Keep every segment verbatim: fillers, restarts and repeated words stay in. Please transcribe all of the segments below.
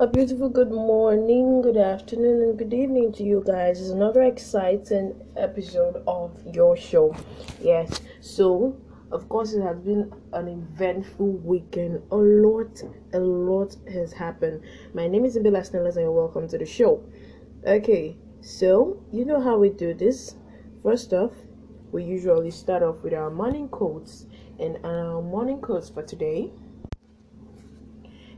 A beautiful good morning, good afternoon, and good evening to you guys. It's another exciting episode of your show. Yes, so of course it has been an eventful weekend. A lot, a lot has happened. My name is Abela Snellers, and you're welcome to the show. Okay, so you know how we do this. First off, we usually start off with our morning quotes, and our morning quotes for today.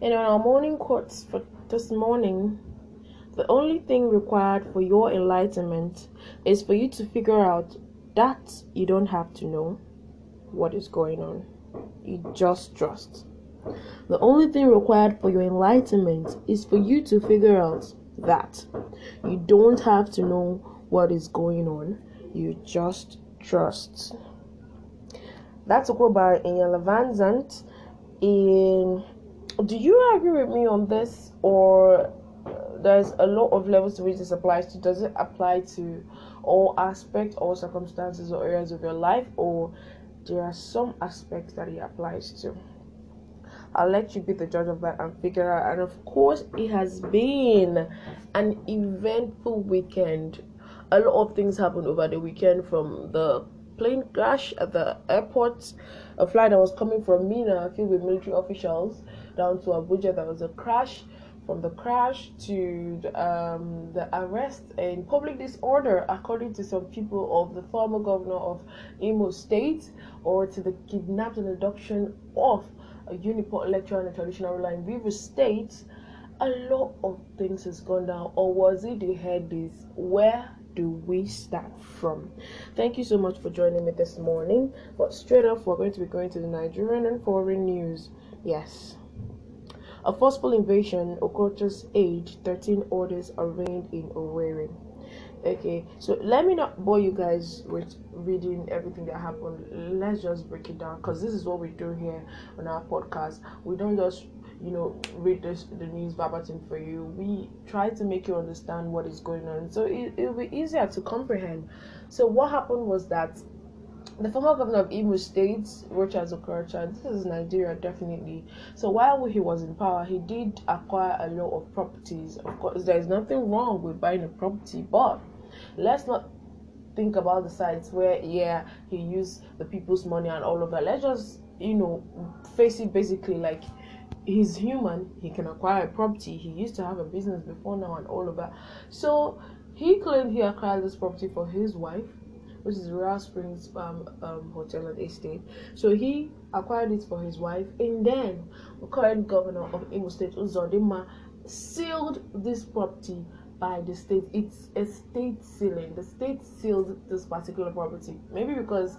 And on our morning quotes for this morning, the only thing required for your enlightenment is for you to figure out that you don't have to know what is going on. You just trust. The only thing required for your enlightenment is for you to figure out that you don't have to know what is going on. You just trust. That's a quote by Iyanla Vanzant. In Do you agree with me on this, or there's a lot of levels to which this applies to? Does it apply to all aspects, all circumstances, or areas of your life, or there are some aspects that it applies to? I'll let you be the judge of that and figure out. And of course, it has been an eventful weekend. A lot of things happened over the weekend, from the plane crash at the airport, a flight that was coming from Mina filled with military officials down to Abuja. There was a crash. From the crash to the, um, the arrest and public disorder, according to some people, of the former governor of Imo State, or to the kidnapping and abduction of a Uniport lecturer and a traditional ruler in Rivers State. A lot of things has gone down, or was it the headies? Where do we start from? Thank you so much for joining me this morning. But straight off, we're going to be going to the Nigerian and foreign news. Yes. A forceful invasion, Okocha's age, thirteen orders arraigned in Owerri. Okay, so let me not bore you guys with reading everything that happened. Let's just break it down, because this is what we do here on our podcast. We don't just, you know, read this, the news verbatim for you. We try to make you understand what is going on, so it, it'll be easier to comprehend. So what happened was that the former governor of Imo State, Richard Zocoracha, this is Nigeria definitely. So while he was in power, he did acquire a lot of properties. Of course, there is nothing wrong with buying a property, but let's not think about the sites where, yeah, he used the people's money and all of that. Let's just, you know, face it basically like he's human. He can acquire a property. He used to have a business before now and all of that. So he claimed he acquired this property for his wife, which is Royal Springs um, um, Hotel and Estate. So he acquired it for his wife, and then the current governor of Imo State, Uzodinma, sealed this property by the state. It's a state sealing. The state sealed this particular property, maybe because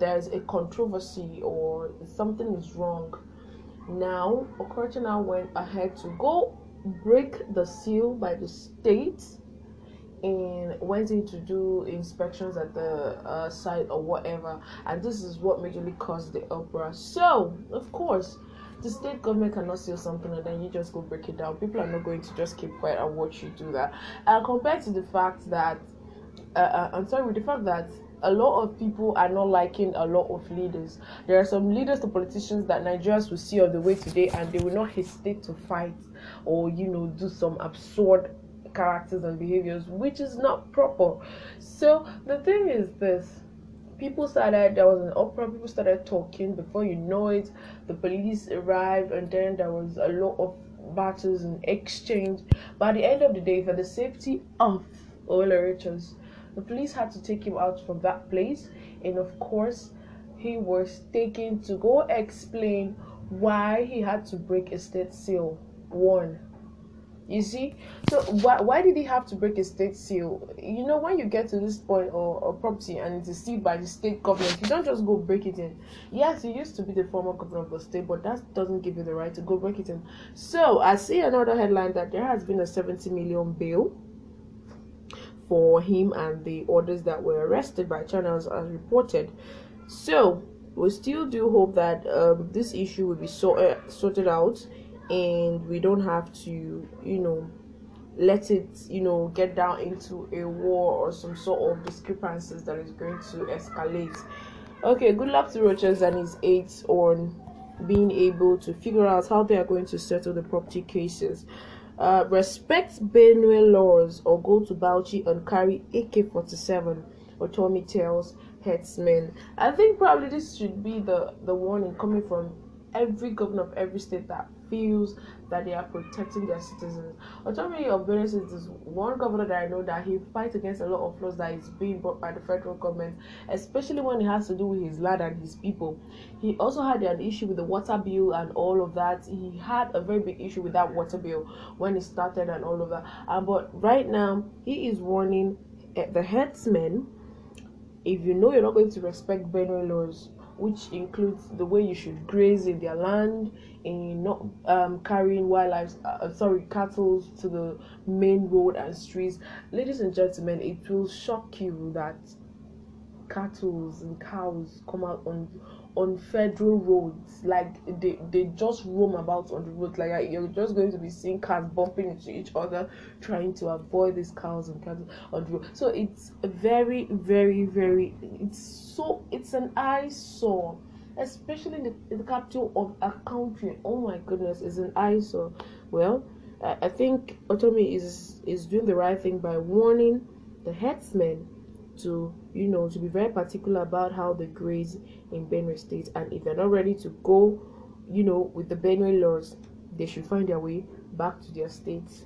there's a controversy or something is wrong. Now, Ocurtina went ahead to go break the seal by the state, and went in to do inspections at the uh, site or whatever, and this is what majorly caused the uproar. So, of course, the state government cannot seal something and then you just go break it down. People are not going to just keep quiet and watch you do that. And uh, compared to the fact that, uh, uh, I'm sorry, with the fact that a lot of people are not liking a lot of leaders. There are some leaders to politicians that Nigerians will see on the way today, and they will not hesitate to fight or, you know, do some absurd characters and behaviors, which is not proper. So the thing is this, people started, there was an uproar, people started talking, before you know it, the police arrived, and then there was a lot of battles and exchange. By the end of the day, for the safety of Ola Richards, the police had to take him out from that place, and of course he was taken to go explain why he had to break a state seal. One, you see, so why why did he have to break a state seal? You know, when you get to this point, or, or property, and it is sealed by the state government, you don't just go break it in. Yes, he used to be the former governor of the state, but that doesn't give you the right to go break it in. So I see another headline that there has been a seventy million bail for him and the others that were arrested by channels as reported. So we still do hope that um, this issue will be so, uh, sorted out, and we don't have to, you know, let it, you know, get down into a war or some sort of discrepancies that is going to escalate. Okay, good luck to Rochers and his aides on being able to figure out how they are going to settle the property cases. Uh, respect Benue laws or go to Bauchi and carry A K forty-seven, Otomi tells headsmen. I think probably this should be the, the warning coming from every governor of every state that feels that they are protecting their citizens. Otomi of Benue State is one governor that I know that he fights against a lot of laws that is being brought by the federal government, especially when it has to do with his land and his people. He also had an issue with the water bill and all of that. He had a very big issue with that water bill when it started and all of that. Uh, but right now, he is warning the headsmen, if you know you're not going to respect Benue laws, which includes the way you should graze in their land and not um, carrying wildlife, uh, sorry, cattle to the main road and streets. Ladies and gentlemen, it will shock you that cattle and cows come out on on federal roads. Like they, they just roam about on the roads. Like you're just going to be seeing cars bumping into each other, trying to avoid these cows and cattle on the road. So it's very, very, very. It's so. It's an eyesore, especially in the, in the capital of a country. Oh my goodness, it's an eyesore. Well, I, I think Otomi is is doing the right thing by warning the headsmen to, you know, to be very particular about how they graze in Benue State, and if they're not ready to go, you know, with the Benue laws, they should find their way back to their states.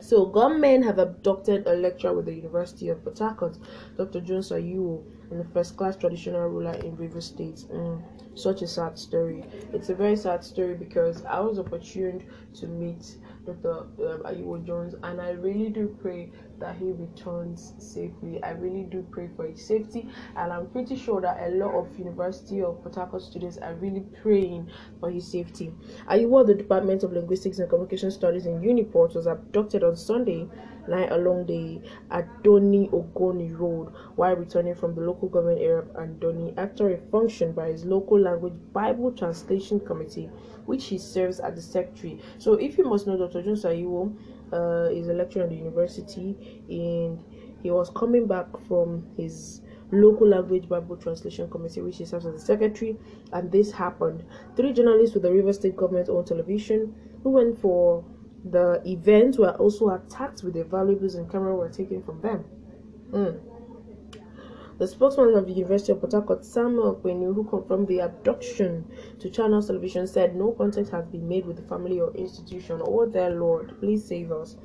So gunmen have abducted a lecturer with the University of Port Harcourt, Doctor Jones Ayuwo, and a first-class traditional ruler in Rivers State. Mm, such a sad story. It's a very sad story because I was opportuned to meet Doctor Ayuwo Jones, and I really do pray that he returns safely. I really do pray for his safety, and I'm pretty sure that a lot of University of Port Harcourt students are really praying for his safety. Ayuwo of the Department of Linguistics and Communication Studies in Uniport was abducted on Sunday night along the Adoni Ogoni Road while returning from the local government area of Adoni after a function by his local language Bible Translation Committee, which he serves as the secretary. So if you must know, Doctor Jones Ayuwo uh, is a lecturer at the university, and he was coming back from his local language Bible Translation Committee, which he serves as the secretary, and this happened. Three journalists with the Rivers State government owned television who went for the event were also attacked with their valuables and camera were taken from them. Mm. The spokesman of the University of Port Harcourt, Samuel Okwenu, who confirmed the abduction to Channels Television, said no contact has been made with the family or institution. Oh, their Lord, please save us.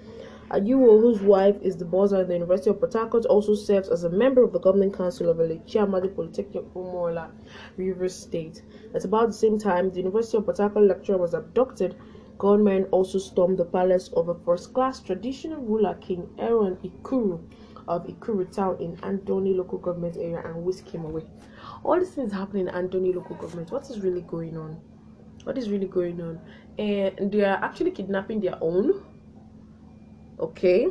Ayuwo, whose wife is the boss at the University of Port Harcourt, also serves as a member of the Governing Council of Elechiamadi Polytechnic Umuola, Rivers State. At about the same time, the University of Port Harcourt lecturer was abducted. Gunmen also stormed the palace of a first-class traditional ruler, King Aaron Ikuru, of Ikuru town in Andoni local government area, and whisked him away. All these things happening in Andoni local government. What is really going on? What is really going on? And they are actually kidnapping their own. Okay.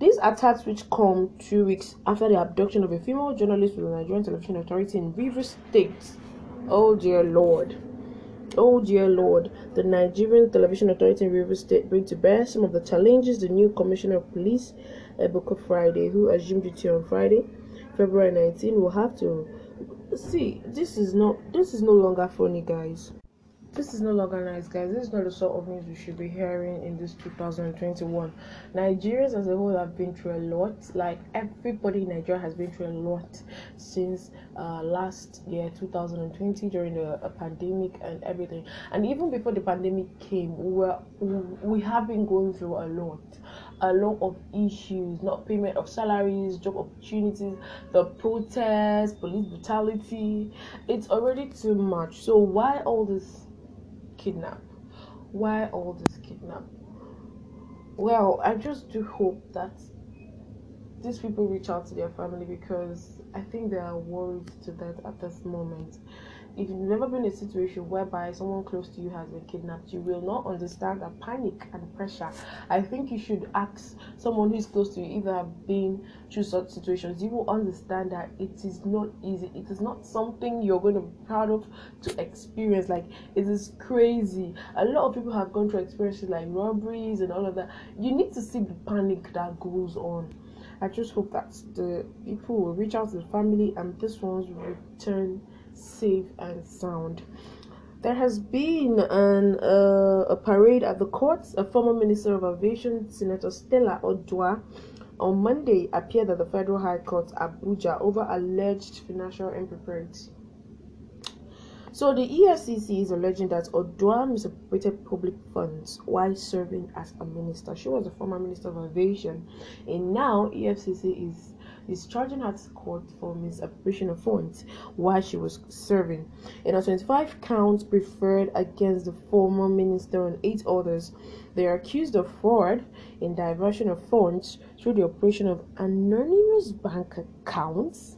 These attacks, which come two weeks after the abduction of a female journalist with the Nigerian Television Authority in Rivers State. Oh dear Lord. Oh dear Lord, the Nigerian Television Authority in Rivers State bring to bear some of the challenges the new Commissioner of Police, Ebuka Friday, who assumed duty on Friday, February nineteenth, will have to see. This is not. This is no longer funny, guys. This is no longer nice, guys. This is not the sort of news we should be hearing in this two thousand twenty-one. Nigerians as a whole have been through a lot. Like, everybody in Nigeria has been through a lot since uh, last year, two thousand twenty, during the a pandemic and everything. And even before the pandemic came, we, were, we, we have been going through a lot. A lot of issues, not payment of salaries, job opportunities, the protests, police brutality. It's already too much. So why all this kidnap? Why all this kidnap? Well, I just do hope that these people reach out to their family, because I think they are worried to death at this moment. If you've never been in a situation whereby someone close to you has been kidnapped, you will not understand the panic and pressure. I think you should ask someone who is close to you if they have been through such situations. You will understand that it is not easy. It is not something you're going to be proud of to experience. Like, it is crazy. A lot of people have gone through experiences like robberies and all of that. You need to see the panic that goes on. I just hope that the people will reach out to the family and this one's return safe and sound. There has been an uh, a parade at the courts. A former Minister of Aviation, Senator Stella Oduah, on Monday appeared at the Federal High Court Abuja over alleged financial impropriety. So the E F C C is alleging that Oduah misappropriated public funds while serving as a minister. She was a former Minister of Aviation, and now E F C C is is charging her to court for misappropriation of funds while she was serving. In her twenty-five counts preferred against the former minister and eight others, they are accused of fraud in diversion of funds through the operation of anonymous bank accounts.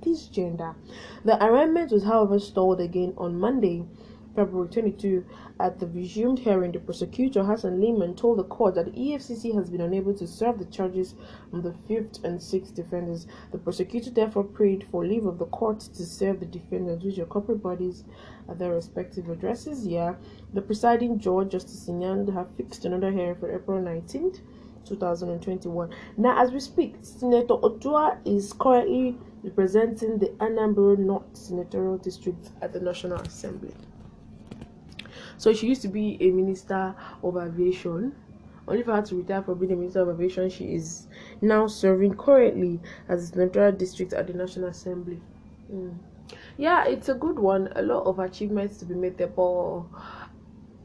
This gender. The arraignment was, however, stalled again on Monday, February twenty-second, at the resumed hearing. The prosecutor, Hassan Lehman, told the court that the E F C C has been unable to serve the charges on the fifth and sixth defendants. The prosecutor therefore prayed for leave of the court to serve the defendants with your corporate bodies at their respective addresses. Yeah, the presiding judge, Justice Iyanla, have fixed another hearing for April nineteenth, two thousand twenty-one. Now, as we speak, Senator Oduah is currently representing the Anambra North Senatorial District at the National Assembly. So she used to be a minister of aviation. Only for her to retire from being a minister of aviation, she is now serving currently as the Central District at the National Assembly. Mm. Yeah, it's a good one. A lot of achievements to be made there, but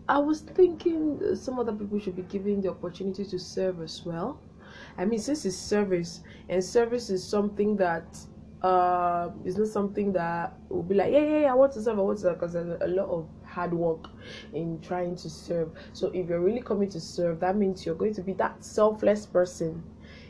I was thinking some other people should be given the opportunity to serve as well. I mean, since it's service, and service is something that uh, it's not something that will be like, yeah, yeah, yeah, I want to serve, I want to serve, because there's a lot of hard work in trying to serve. So if you're really coming to serve, that means you're going to be that selfless person.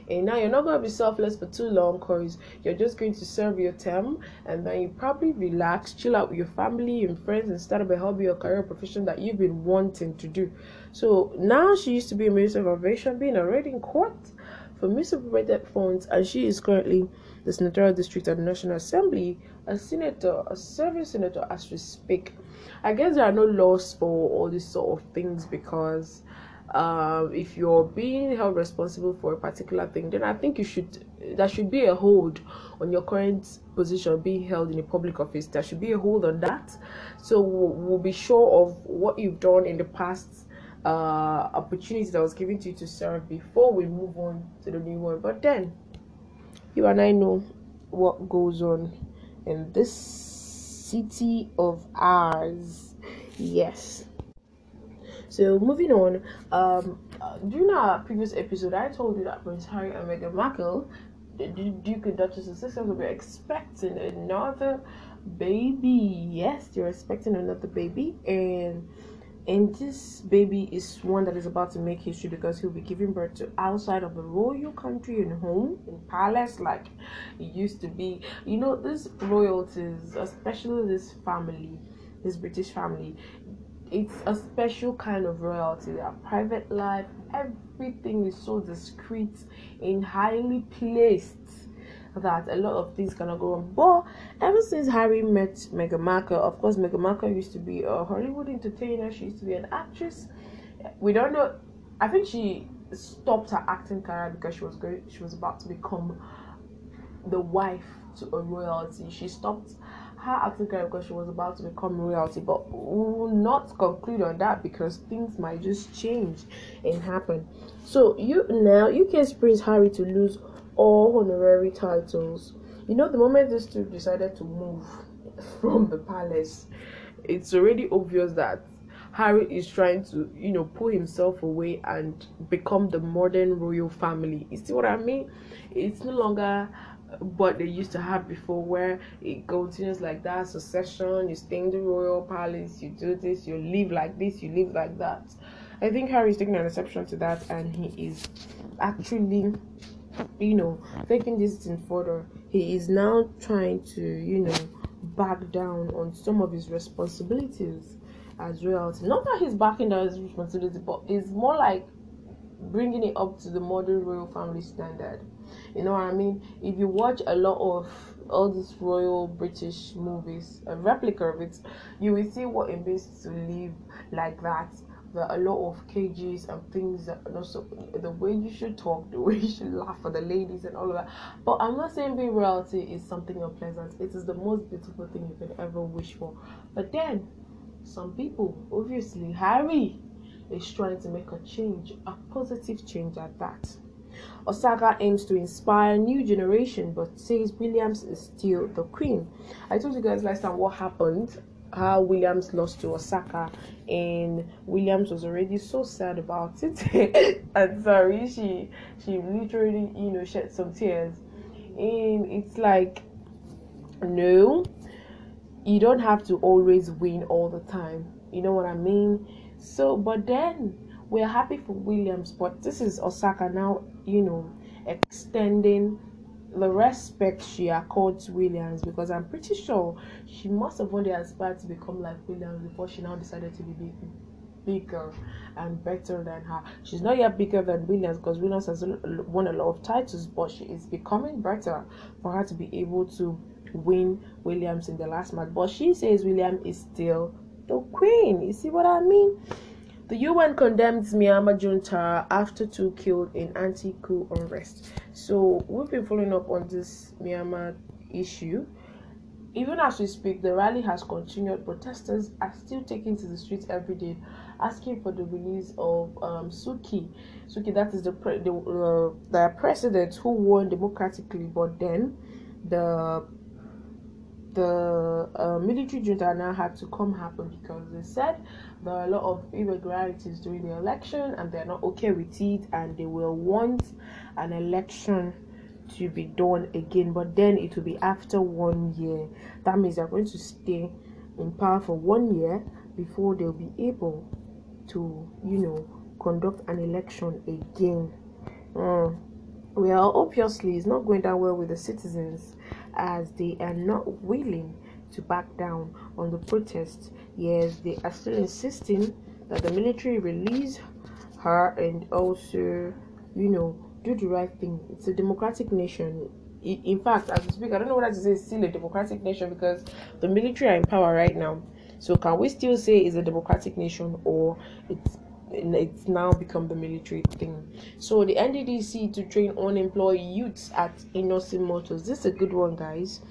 And now you're not going to be selfless for too long, because you're just going to serve your term, and then you probably relax, chill out with your family and friends, and start up a hobby or career profession that you've been wanting to do. So now she used to be a minister of aviation, being already in court for misappropriated funds, and she is currently the senatorial district of the National Assembly, a senator, a serving senator as we speak. I guess there are no laws for all these sort of things, because Um, if you're being held responsible for a particular thing, then I think you should, there should be a hold on your current position being held in a public office. There should be a hold on that. So we'll, we'll be sure of what you've done in the past, uh, opportunity that was given to you to serve, before we move on to the new one. But then, you and I know what goes on in this city of ours. Yes. So moving on, um, during our previous episode, I told you that Prince Harry and Meghan Markle, the Duke and Duchess of Sussex, will be expecting another baby. Yes, they're expecting another baby, and and this baby is one that is about to make history, because he'll be giving birth to outside of the royal country and home in palace like it used to be. You know, these royalties, especially this family, this British family, it's a special kind of royalty. Their private life, everything is so discreet and highly placed that a lot of things cannot go wrong. But ever since Harry met Meghan Markle, of course, Meghan Markle used to be a Hollywood entertainer. She used to be an actress. We don't know. I think she stopped her acting career because she was going, she was about to become the wife to a royalty. She stopped her acting career because she was about to become royalty, but we will not conclude on that, because things might just change and happen. So you now U K's Prince Harry to lose all honorary titles. You know, the moment this two decided to move from the palace, it's already obvious that Harry is trying to, you know, pull himself away and become the modern royal family. You see what I mean? It's no longer what they used to have before, where it continues like that, succession, you stay in the royal palace, you do this, you live like this, you live like that. I think Harry is taking an exception to that, and he is actually, you know, taking this thing further. He is now trying to, you know, back down on some of his responsibilities as royalty. Not that he's backing down his responsibility, but it's more like bringing it up to the modern royal family standard. You know what I mean? If you watch a lot of all these royal British movies, a replica of it, you will see what it means to live like that. There are a lot of cages and things that, and also the way you should talk, the way you should laugh for the ladies and all of that. But I'm not saying being royalty is something unpleasant. It is the most beautiful thing you can ever wish for. But then, some people, obviously Harry, is trying to make a change, a positive change at that. Osaka aims to inspire new generation, but says Williams is still the queen. I told you guys last time what happened, how Williams lost to Osaka, and Williams was already so sad about it. I'm sorry, she she literally, you know, shed some tears. And it's like, no, you don't have to always win all the time. You know what I mean? So, but then we're happy for Williams, but this is Osaka now, you know, extending the respect she accords Williams, because I'm pretty sure she must have only aspired to become like Williams before she now decided to be bigger and better than her. She's not yet bigger than Williams, because Williams has won a lot of titles, but she is becoming better for her to be able to win Williams in the last match. But she says William is still the queen. You see what I mean? The U N condemns Myanmar junta after two killed in anti-coup unrest. So we've been following up on this Myanmar issue. Even as we speak, the rally has continued. Protesters are still taking to the streets every day, asking for the release of um, Suki. Suki, that is the pre- the, uh, the president who won democratically, but then the The uh, military junta now had to come happen, because they said there are a lot of irregularities during the election and they're not okay with it, and they will want an election to be done again, but then it will be after one year. That means they're going to stay in power for one year before they'll be able to, you know, conduct an election again. Mm. Well, obviously, it's not going down well with the citizens, as they are not willing to back down on the protest. Yes, they are still insisting that the military release her and also, you know, do the right thing. It's a democratic nation. In fact, as we speak, I don't know whether to say it's still a democratic nation because the military are in power right now. So can we still say it's a democratic nation, or it's it's now become the military thing? So the N D D C to train unemployed youths at Inosin Motors. This is a good one, guys.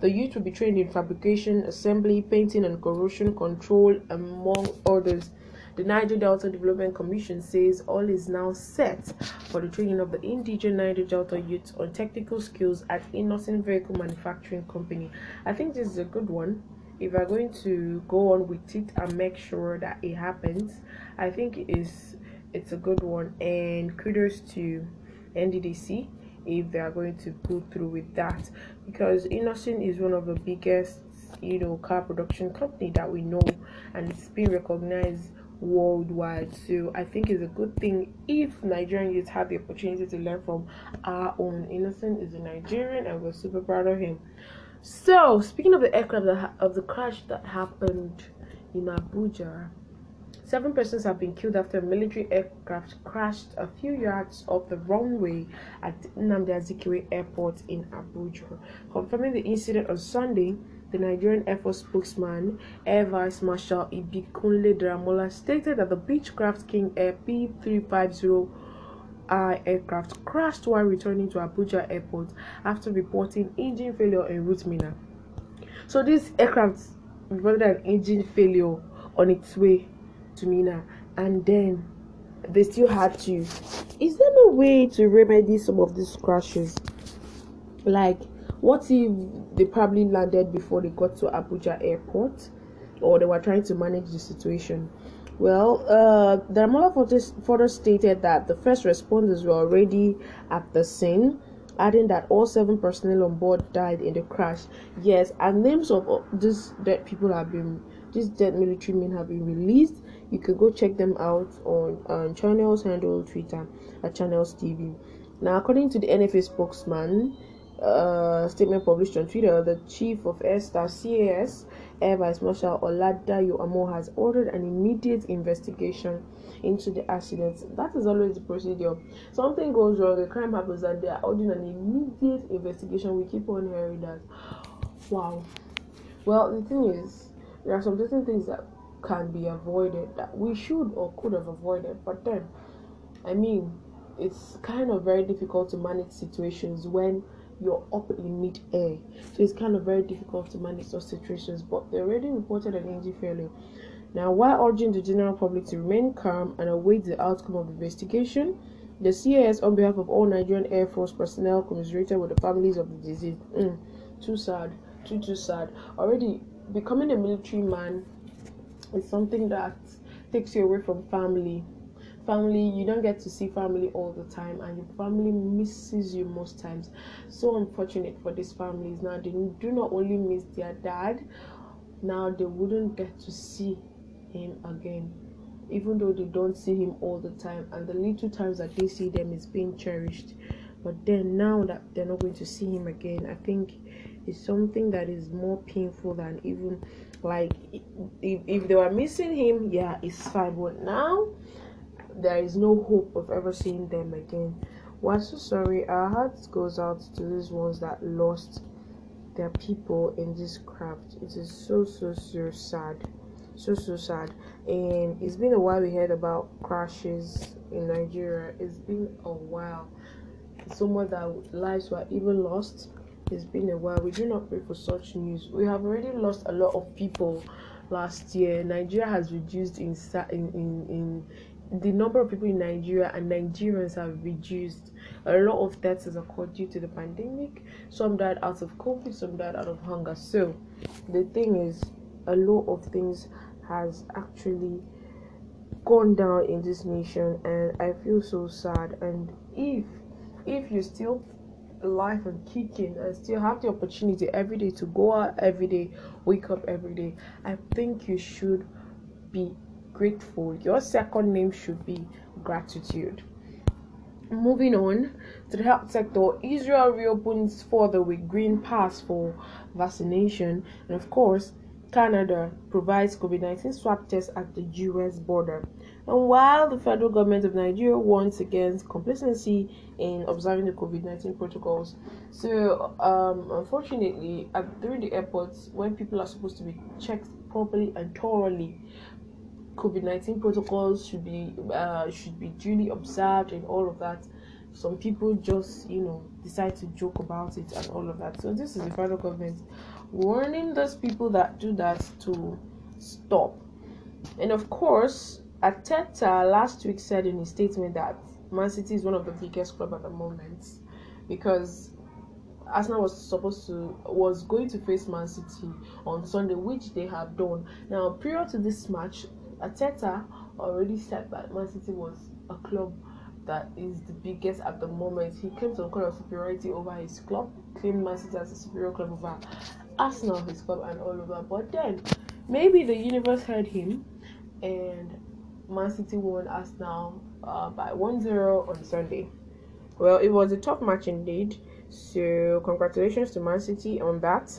The youth will be trained in fabrication, assembly, painting, and corrosion control, among others. The Niger Delta Development Commission says all is now set for the training of the indigenous Niger Delta youths on technical skills at Innocent Vehicle Manufacturing Company. I think this is a good one. If we're going to go on with it and make sure that it happens, I think it is, it's a good one. And kudos to N D D C if they are going to go through with that, because Innocent is one of the biggest, you know, car production company that we know, and it's been recognized worldwide. So I think it's a good thing if Nigerian youth have the opportunity to learn from our own. Innocent is a Nigerian and we're super proud of him. So speaking of the aircraft that ha- of the crash that happened in Abuja, seven persons have been killed after a military aircraft crashed a few yards off the runway at Nnamdi Azikiwe Airport in Abuja. Confirming the incident on Sunday, the Nigerian Air Force spokesman, Air Vice Marshal Ibikunle Dramola, stated that the Beechcraft King Air P three fifty I aircraft crashed while returning to Abuja Airport after reporting engine failure en route Mina. So this aircraft reported an engine failure on its way to Mina, and then they still had to. Is there no way to remedy some of these crashes? Like, what if they probably landed before they got to Abuja Airport, or they were trying to manage the situation? Well, uh, Dramola further stated that the first responders were already at the scene, adding that all seven personnel on board died in the crash. Yes, and names of uh, these dead people have been, these dead military men have been released. You can go check them out on, on Channels handle Twitter at Channels T V. Now, according to the N F A spokesman, Uh, statement published on Twitter, the Chief of Air Staff C A S, Air Vice Marshal Oladayo Amo, has ordered an immediate investigation into the accident. That is always the procedure. Something goes wrong, a crime happens, and they are ordering an immediate investigation. We keep on hearing that. Wow. Well, the thing is, there are some certain things that can be avoided that we should or could have avoided, but then, I mean, it's kind of very difficult to manage situations when you're up in mid-air, so it's kind of very difficult to manage those situations. But they already reported an engine failure. Now, while urging the general public to remain calm and await the outcome of the investigation, the C A S, on behalf of all Nigerian Air Force personnel, commiserated with the families of the deceased. Mm, too sad, too too sad. Already becoming a military man is something that takes you away from family. Family, you don't get to see family all the time, and your family misses you most times. So unfortunate for these families. Now they do not only miss their dad, now they wouldn't get to see him again, even though they don't see him all the time, and the little times that they see them is being cherished. But then now that they're not going to see him again, I think it's something that is more painful than even, like, if, if they were missing him, yeah, it's fine, but now there is no hope of ever seeing them again. We're so sorry. Our hearts goes out to these ones that lost their people in this craft. It is so so so sad, so so sad. And it's been a while we heard about crashes in Nigeria. It's been a while. So much that lives were even lost. It's been a while. We do not pray for such news. We have already lost a lot of people last year. Nigeria has reduced in in in. in the number of people in Nigeria, and Nigerians have reduced. A lot of deaths has occurred due to the pandemic. Some died out of COVID, some died out of hunger. So the thing is, a lot of things has actually gone down in this nation, and I feel so sad. And if if you still life and kicking and still have the opportunity every day to go out every day, wake up every day, I think you should be grateful. Your second name should be gratitude. Moving on to the health sector, Israel reopens further with green pass for vaccination, and of course Canada provides COVID nineteen swab tests at the U S border. And while the federal government of Nigeria warns against complacency in observing the COVID nineteen protocols, so um, unfortunately, at, during the airports, when people are supposed to be checked properly and thoroughly, COVID nineteen protocols should be uh, should be duly observed and all of that. Some people just, you know, decide to joke about it and all of that. So this is the federal government warning those people that do that to stop. And of course, Arteta last week said in his statement that Man City is one of the biggest club at the moment, because Arsenal was supposed to was going to face Man City on Sunday, which they have done. Now, prior to this match, Arteta already said that Man City was a club that is the biggest at the moment. He claimed some kind of superiority over his club, claimed Man City as a superior club over Arsenal, his club, and all over. But then maybe the universe heard him, and Man City won Arsenal uh, by one zero on Sunday. Well, it was a tough match indeed, so congratulations to Man City on that.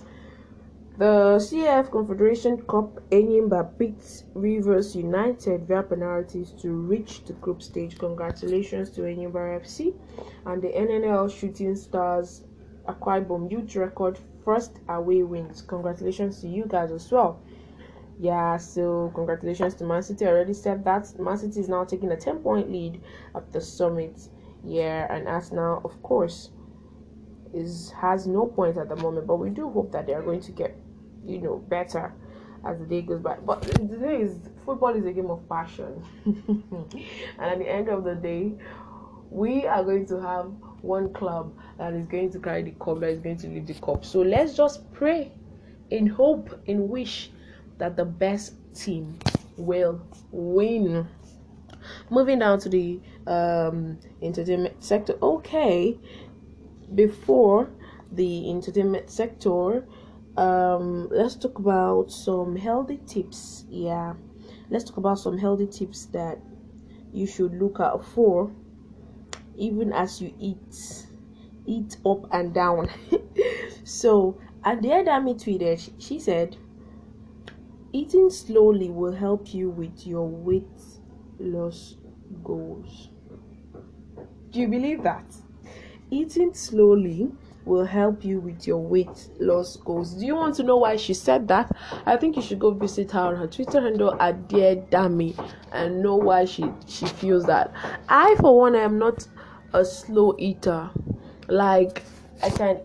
The C A F Confederation Cup, Enyimba beats Rivers United via penalties to reach the group stage. Congratulations to Enyimba F C. And the N N L Shooting Stars Akwa Ibom Youth record first away wins. Congratulations to you guys as well. Yeah, so congratulations to Man City. I already said that. Man City is now taking a ten point lead at the Summit. Yeah, and Arsenal, of course, is has no point at the moment, but we do hope that they are going to get, you know, better as the day goes by. But the thing is, football is a game of passion, and at the end of the day, we are going to have one club that is going to carry the cup, that is going to lead the cup. So let's just pray, in hope, in wish that the best team will win. Moving down to the um entertainment sector. Okay, before the entertainment sector, um let's talk about some healthy tips. Yeah, let's talk about some healthy tips that you should look out for even as you eat eat up and down. So Adeyemi tweeted, she said, eating slowly will help you with your weight loss goals. Do you believe that? Eating slowly will help you with your weight loss goals. Do you want to know why she said that? I think you should go visit her on her Twitter handle at Dear Dami and know why she she feels that. I, for one, am not a slow eater. Like, I can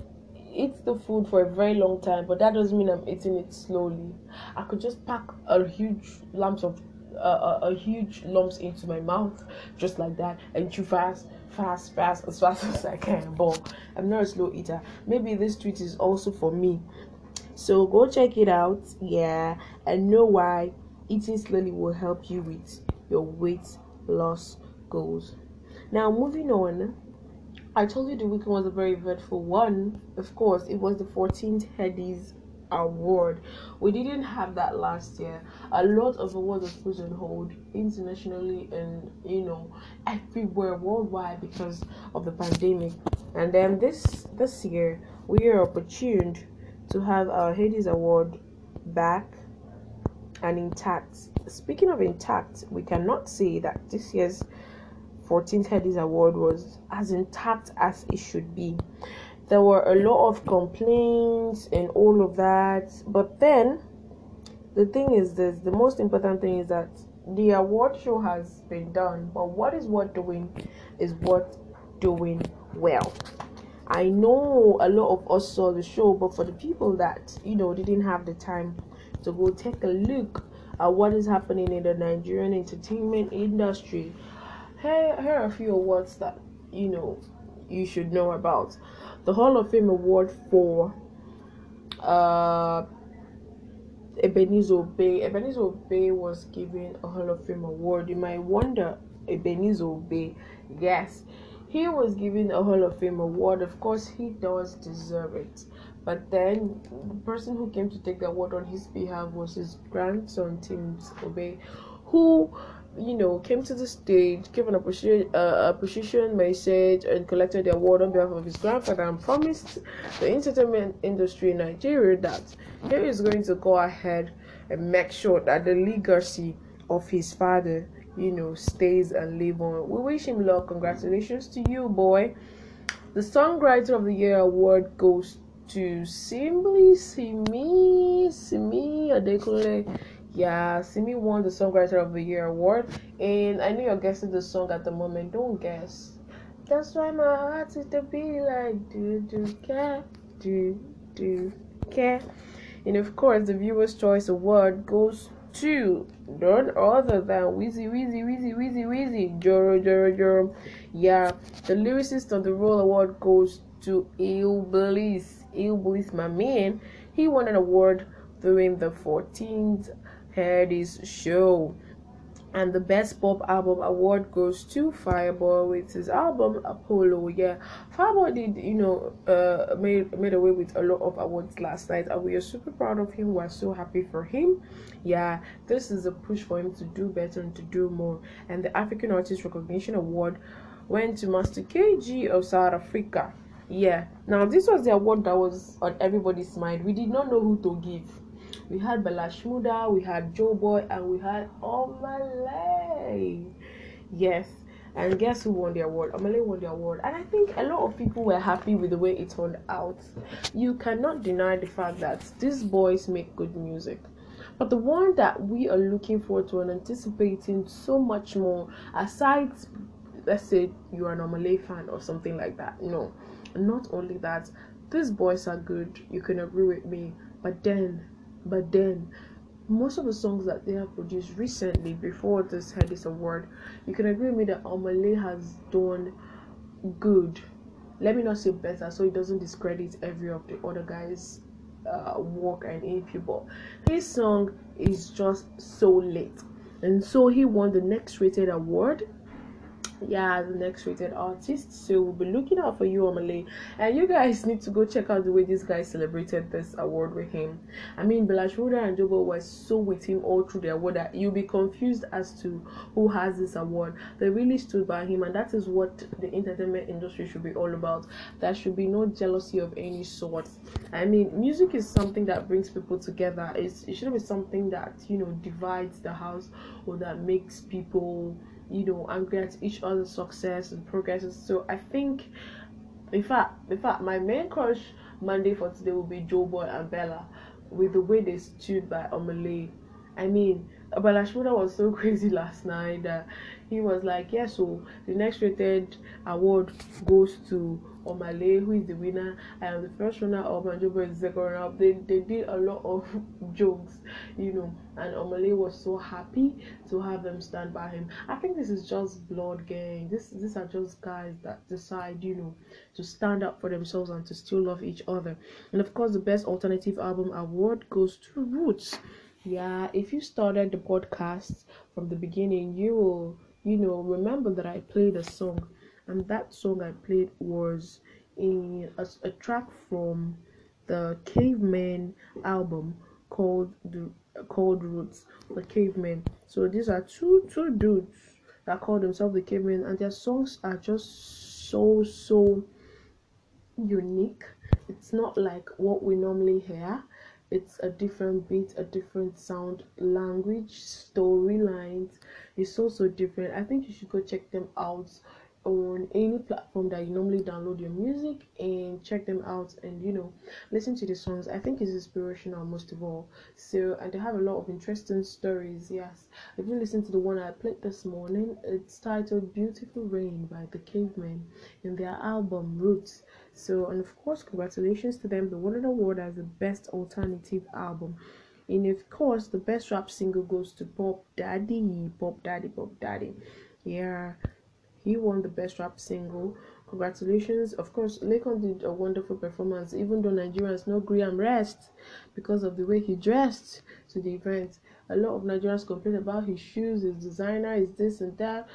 eat the food for a very long time, but that doesn't mean I'm eating it slowly. I could just pack a huge lumps of uh, a, a huge lumps into my mouth just like that and chew fast. Fast, fast, as fast as I can, but I'm not a slow eater. Maybe this tweet is also for me, so go check it out. Yeah, and know why eating slowly will help you with your weight loss goals. Now, moving on, I told you the weekend was a very eventful one. Of course, it was the fourteenth Headies Award. We didn't have that last year. A lot of awards was put on hold internationally and, you know, everywhere worldwide because of the pandemic. And then this this year we are opportuned to have our Headies Award back and intact. Speaking of intact, we cannot say that this year's fourteenth Headies Award was as intact as it should be. There were a lot of complaints and all of that, but then the thing is this, the most important thing is that the award show has been done, but what is worth doing is worth doing well. I know a lot of us saw the show, but for the people that, you know, didn't have the time to go take a look at what is happening in the Nigerian entertainment industry, here, here are a few awards that, you know, you should know about. The Hall of Fame Award for uh, Ebenezer Obey. Ebenezer Obey was given a Hall of Fame Award. You might wonder, Ebenezer Obey, yes, He was given a Hall of Fame award. Of course, he does deserve it. But then, the person who came to take the award on his behalf was his grandson, Tim's Obey, who, you know, came to the stage, gave an appreciation, uh, appreciation message, and collected the award on behalf of his grandfather, and promised the entertainment industry in Nigeria that he is going to go ahead and make sure that the legacy of his father, you know, stays and live on. We wish him luck. Congratulations to you, boy. The Songwriter of the Year award goes to Simply Simi, Simi Adekunle. Yeah, Simi won the Songwriter of the Year award, and I know you're guessing the song at the moment. Don't guess. That's why my heart is to be like do do care, do do care. And of course, the Viewers' Choice Award goes to none other than Wheezy Wheezy Wheezy Wheezy Wheezy Joro Joro Joro. Yeah, the lyricist of the Roll Award goes to Ilblis. Ilblis, my man. He won an award during the fourteenth Heritage Show. And the Best Pop Album award goes to Fireboy with his album Apollo. Yeah, Fireboy did, you know, uh, made made away with a lot of awards last night, and we are super proud of him. We are so happy for him. Yeah, this is a push for him to do better and to do more. And the African Artist Recognition Award went to Master K G of South Africa. Yeah, now this was the award that was on everybody's mind. We did not know who to give. We had Bella Shmurda, we had Joe Boy, and we had Omah Lay. Yes, and guess who won the award? Omah Lay won the award, and I think a lot of people were happy with the way it turned out. You cannot deny the fact that these boys make good music. But the one that we are looking forward to and anticipating so much more, aside, let's say you are an Omah Lay fan or something like that. No, not only that, these boys are good. You can agree with me, but then. But then, most of the songs that they have produced recently before this Heritage Award, you can agree with me that Omah Lay has done good. Let me not say better, so it doesn't discredit every of the other guys' uh, work and A P. But his song is just so late, and so he won the Next Rated Award. Yeah, the Next Rated Artist. So we'll be looking out for you, Omah Lay, and you guys need to go check out the way this guy celebrated this award with him. I mean, Bella Shmurda and Joe Boy were so with him all through the award that you'll be confused as to who has this award. They really stood by him, and that is what the entertainment industry should be all about. There should be no jealousy of any sort. I mean, music is something that brings people together. It's, it shouldn't be something that, you know, divides the house or that makes people, you know, angry at each other's success and progresses. So I think, in fact, in fact, my main crush Monday for today will be Joe Boy and Bella, with the way they stood by Omah Lay. I mean, Bella Shmurda was so crazy last night that he was like, yeah, so the Next Rated Award goes to Omah Lay, who is the winner. I am the first runner up, and Joe Boy is the second runner up. They, they did a lot of jokes, you know, and Omah Lay was so happy to have them stand by him. I think this is just blood gang. This, these are just guys that decide, you know, to stand up for themselves and to still love each other. And of course, the Best Alternative Album Award goes to Roots. Yeah, if you started the podcast from the beginning, you will, you know, remember that I played a song. And that song I played was in a, a track from the Caveman album called the called Roots, the Caveman. So these are two two dudes that call themselves the Caveman, and their songs are just so so unique. It's not like what we normally hear. It's a different beat, a different sound, language, storylines. It's so so different. I think you should go check them out on any platform that you normally download your music, and check them out and, you know, listen to the songs. I think it's inspirational most of all. So, and they have a lot of interesting stories. Yes, if you listen to the one I played this morning, it's titled Beautiful Rain by the Cavemen in their album Roots. So, and of course, congratulations to them. They won an award as the Best Alternative Album. And of course, the Best Rap Single goes to Pop Daddy. Pop Daddy, Pop Daddy. Yeah, he won the Best Rap Single. Congratulations. Of course, Laycon did a wonderful performance, even though Nigerians no Graham rest because of the way he dressed to the event. A lot of Nigerians complain about his shoes, his designer, is this and that.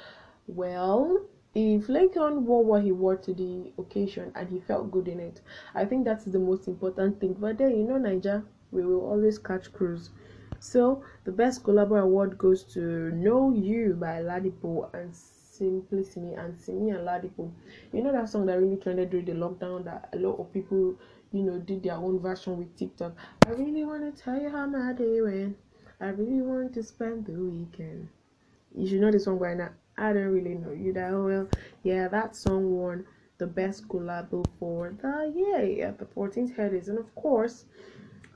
Well, If Laycon wore what he wore to the occasion and he felt good in it, I think that's the most important thing. But then, you know, Naija, we will always catch crews. So the best collabo award goes to Know You by Ladipo and Simply Simi and Simi and Ladipo. You know that song that really trended during the lockdown that a lot of people, you know, did their own version with TikTok. I really want to tell you how my day went. I really want to spend the weekend. You should know the song by now. I don't really know you that well. Yeah, that song won the best collabo for the year at the fourteenth Headies. And of course,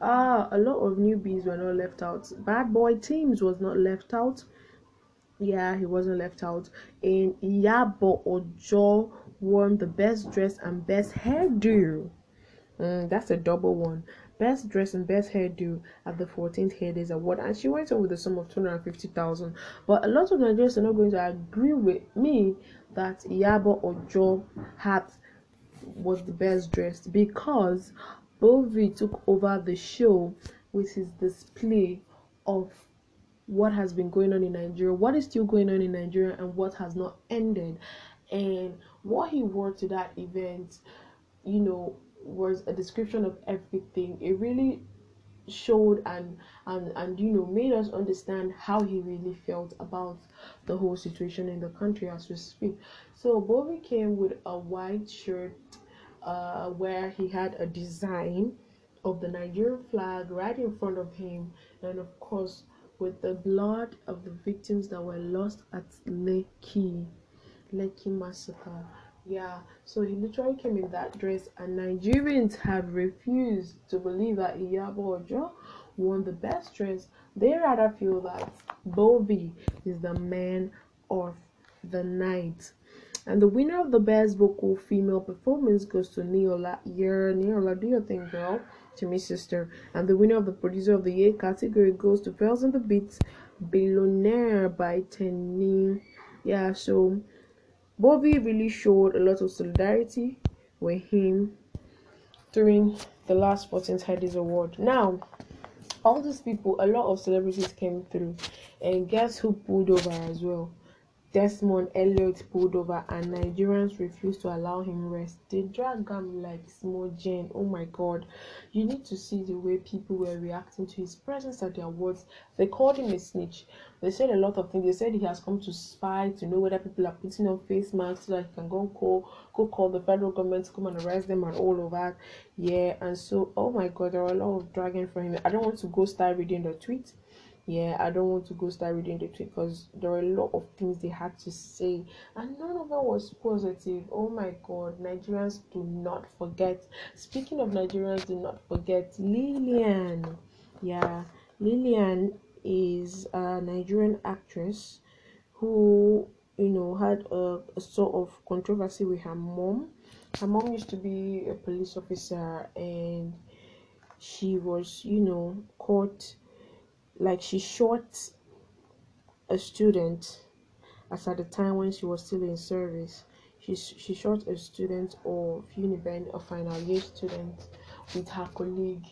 uh, a lot of newbies were not left out. Bad Boy Teams was not left out. Yeah, he wasn't left out. And Iyabo Ojo won the best dress and best hairdo. Mm, that's a double one. Best dress and best hairdo at the fourteenth Headies Award, and she went on with the sum of two hundred fifty thousand. But a lot of Nigerians are not going to agree with me that Iyabo Ojo had was the best dressed, because Bovi took over the show with his display of what has been going on in Nigeria, what is still going on in Nigeria, and what has not ended. And what he wore to that event, you know, was a description of everything. It really showed and and and you know made us understand how he really felt about the whole situation in the country as we speak. So Bovi came with a white shirt uh where he had a design of the Nigerian flag right in front of him, and of course with the blood of the victims that were lost at Lekki Lekki massacre. Yeah, so he literally came in that dress, and Nigerians have refused to believe that Iyabo Ojo won the best dress. They rather feel that Bovi is the man of the night. And the winner of the best vocal female performance goes to Niola. Yeah, Niola, do your thing, girl, to me, sister. And the winner of the producer of the year category goes to Bells and the Beats, Billionaire by Tenny. Yeah, so Bovi really showed a lot of solidarity with him during the last fourteenth Headies Award. Now, all these people, a lot of celebrities came through, and guess who pulled over as well? Desmond Elliott pulled over, and Nigerians refused to allow him rest. They dragged him like small Jane. Oh my God. You need to see the way people were reacting to his presence at the awards. They called him a snitch. They said a lot of things. They said he has come to spy, to know whether people are putting on face masks so that he can go and call, go call the federal government to come and arrest them and all of that. Yeah, and so, oh my God, there are a lot of dragging for him. I don't want to go start reading the tweet. Yeah, I don't want to go start reading the tweet because there were a lot of things they had to say, and none of it was positive. Oh my God, Nigerians do not forget. Speaking of Nigerians, do not forget Lilian. Yeah, Lilian is a Nigerian actress who, you know, had a, a sort of controversy with her mom. Her mom used to be a police officer, and she was, you know, caught. Like, she shot a student as at the time when she was still in service. She she shot a student of Uniben, a final year student, with her colleague.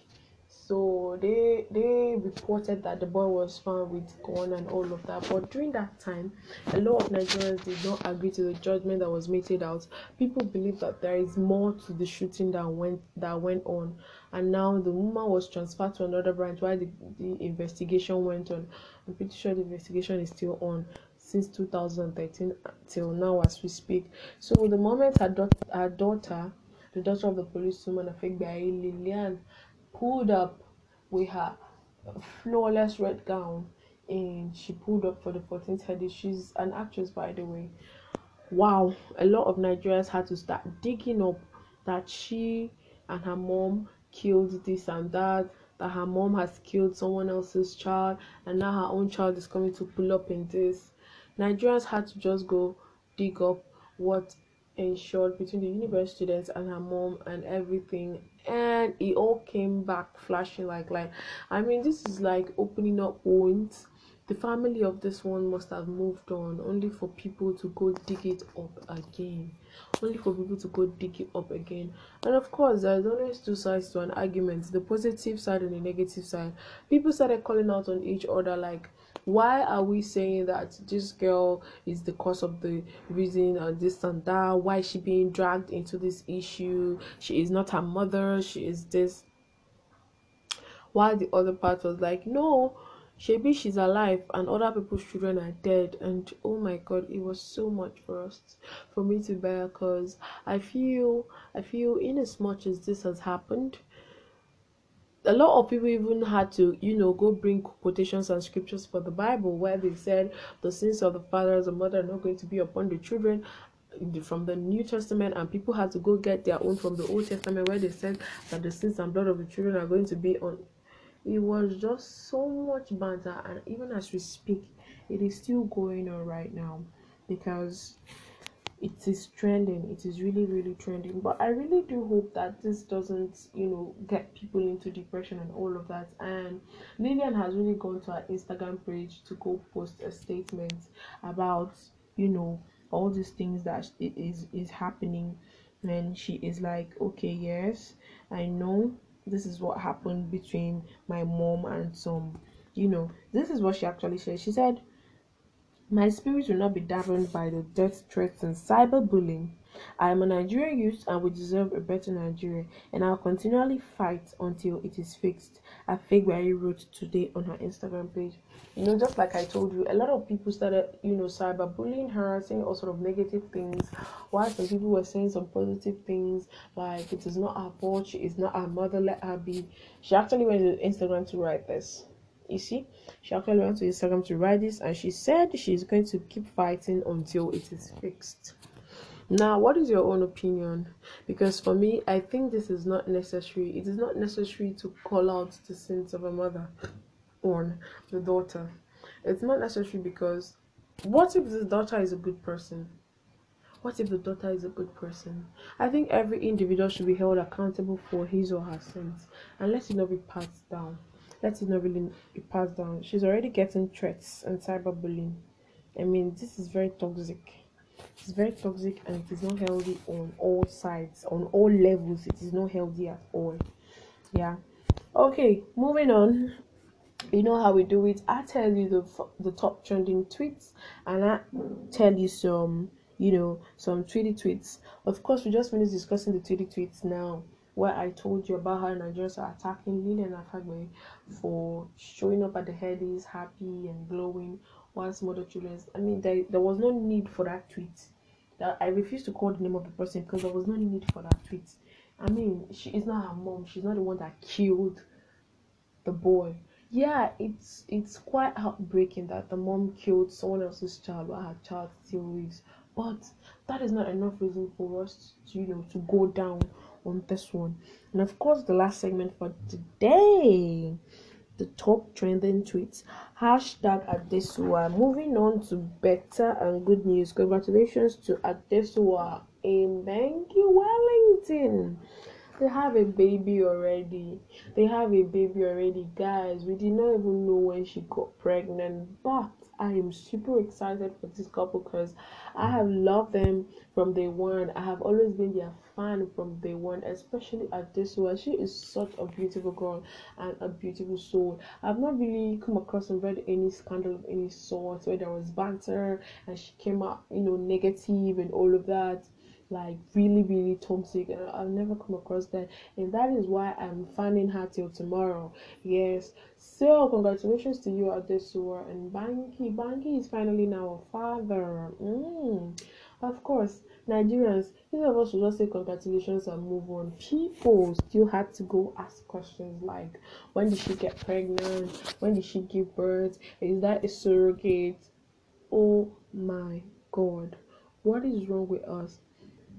So they they reported that the boy was found with gun and all of that. But during that time, a lot of Nigerians did not agree to the judgment that was meted out. People believe that there is more to the shooting that went that went on, and now the woman was transferred to another branch while the, the investigation went on. I'm pretty sure the investigation is still on since two thousand thirteen till now as we speak. So the moment her, do- her daughter, the daughter of the policewoman Afegbai Lilian, pulled up with her flawless red gown, and she pulled up for the fourteenth Headies. She's an actress, by the way. Wow, a lot of Nigerians had to start digging up that she and her mom killed this and that, that her mom has killed someone else's child, and now her own child is coming to pull up in this. Nigerians had to just go dig up what ensured between the university students and her mom and everything, and it all came back flashing like light. I mean, this is like opening up wounds. The family of this one must have moved on, only for people to go dig it up again. Only for people to go dig it up again. And of course, there's always two sides to an argument, the positive side and the negative side. People started calling out on each other like, Why are we saying that this girl is the cause of the reason and this and that? Why is she being dragged into this issue? She is not her mother, she is this. While the other part was like, no, shebi she's alive and other people's children are dead. And oh my god, it was so much for us, for me to bear, because I feel, I feel in as much as this has happened, a lot of people even had to, you know, go bring quotations and scriptures for the Bible where they said the sins of the fathers and mother are not going to be upon the children from the New Testament, and people had to go get their own from the Old Testament where they said that the sins and blood of the children are going to be on. It was just so much banter, and even as we speak, it is still going on right now because it is trending. It is really, really trending. But I really do hope that this doesn't, you know, get people into depression and all of that. And Lilian has really gone to her Instagram page to go post a statement about, you know, all these things that is is happening. And she is like, okay, yes, I know this is what happened between my mom and some, you know, this is what she actually said. She said, my spirit will not be dampened by the death threats and cyberbullying. I am a Nigerian youth and we deserve a better Nigeria, and I'll continually fight until it is fixed. Afegbai wrote today on her Instagram page. You know, just like I told you, a lot of people started, you know, cyberbullying her, saying all sort of negative things, while some people were saying some positive things, like it is not her fault, she is not her mother, let her be. She actually went to Instagram to write this. You see, she actually went to Instagram to write this, and she said she's going to keep fighting until it is fixed. Now, what is your own opinion? Because for me, I think this is not necessary. It is not necessary to call out the sins of a mother on the daughter. It's not necessary, because what if the daughter is a good person? What if the daughter is a good person? I think every individual should be held accountable for his or her sins, and let it not be passed down. Let it not really be passed down. She's already getting threats and cyberbullying. I mean, this is very toxic. It's very toxic, and it is not healthy on all sides, on all levels. It is not healthy at all. Yeah. Okay, moving on. You know how we do it. I tell you the the top trending tweets, and I tell you some, you know, some tweety tweets. Of course, we just finished discussing the tweety tweets now, where I told you about how Nigerians are attacking Lilian Afegbai for showing up at the headies, happy and glowing, whilst mother children. I mean, there, there was no need for that tweet. That I refuse to call the name of the person because there was no need for that tweet. I mean, she is not her mom. She's not the one that killed the boy. Yeah, it's it's quite heartbreaking that the mom killed someone else's child while her child still lives. But that is not enough reason for us to, you know, to go down on this one. And of course, the last segment for today, the top trending tweets, hashtag Adesua. Moving on to better and good news. Congratulations to Adesua and Banky Wellington. They have a baby already. They have a baby already, guys. We did not even know when she got pregnant, but I am super excited for this couple because I have loved them from day one. I have always been their fan from day one, especially Adesua. She is such a beautiful girl and a beautiful soul. I've not really come across and read any scandal of any sort where there was banter and she came out, you know, negative and all of that, like really, really toxic. And I've never come across that, and that is why I'm fanning her till tomorrow. Yes. So congratulations to you, Adesua and Banky. Banky is finally now a father. Mm. Of course, Nigerians, these of us should just say congratulations and move on. People still had to go ask questions like, when did she get pregnant? When did she give birth? Is that a surrogate? Oh my god, what is wrong with us?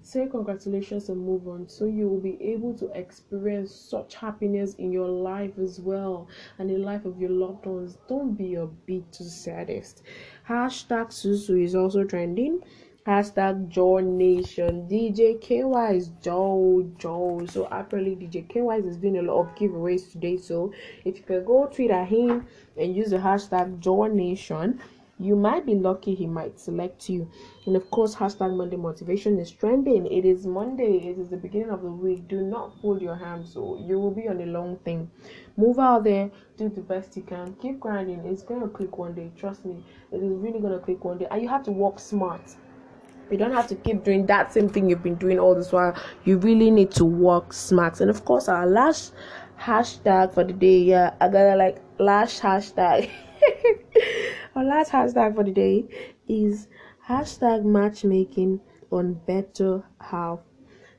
Say congratulations and move on, so you will be able to experience such happiness in your life as well, and in the life of your loved ones. Don't be a bit too saddest. Hashtag Susu is also trending. Hashtag Joe Nation. D J K Y is Joe Joe. So apparently D J K Y is doing a lot of giveaways today. So if you can go tweet at him and use the hashtag Joe Nation, You might be lucky he might select you. And of course, hashtag Monday Motivation is trending. It is Monday. It is the beginning of the week. Do not fold your hands, or you will be on a long thing. Move out there. Do the best you can. Keep grinding. It's going to click one day. Trust me. It is really going to click one day. And you have to work smart. You don't have to keep doing that same thing you've been doing all this while. You really need to work smart. And of course, our last hashtag for the day. Yeah, I gotta like last hashtag. Our last hashtag for the day is hashtag matchmaking on Better Half.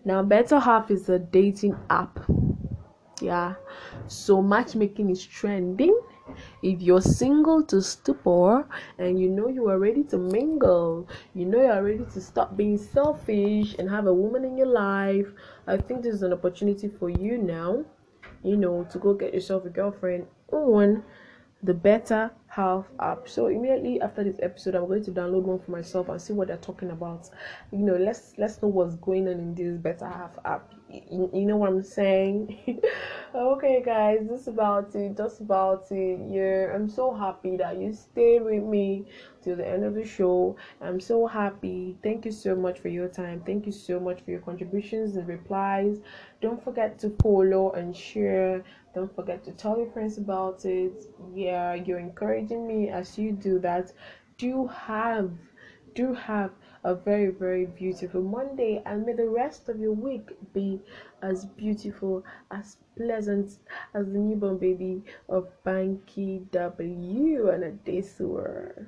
Now, Better Half is a dating app. Yeah, so matchmaking is trending. If you're single to stupor and you know you are ready to mingle, you know you are ready to stop being selfish and have a woman in your life, I think this is an opportunity for you now, you know, to go get yourself a girlfriend on the Better Half app. So immediately after this episode, I'm going to download one for myself and see what they're talking about. You know, let's let's know what's going on in this Better Half app. You, you know what I'm saying? Okay, guys, that's about it. That's about it. Yeah, I'm so happy that you stayed with me till the end of the show. I'm so happy. Thank you so much for your time. Thank you so much for your contributions and replies. Don't forget to follow and share. Don't forget to tell your friends about it. Yeah, you're encouraging me as you do that. Do have, do have a very, very beautiful Monday, and may the rest of your week be as beautiful, as pleasant as the newborn baby of Banky W and Adesua.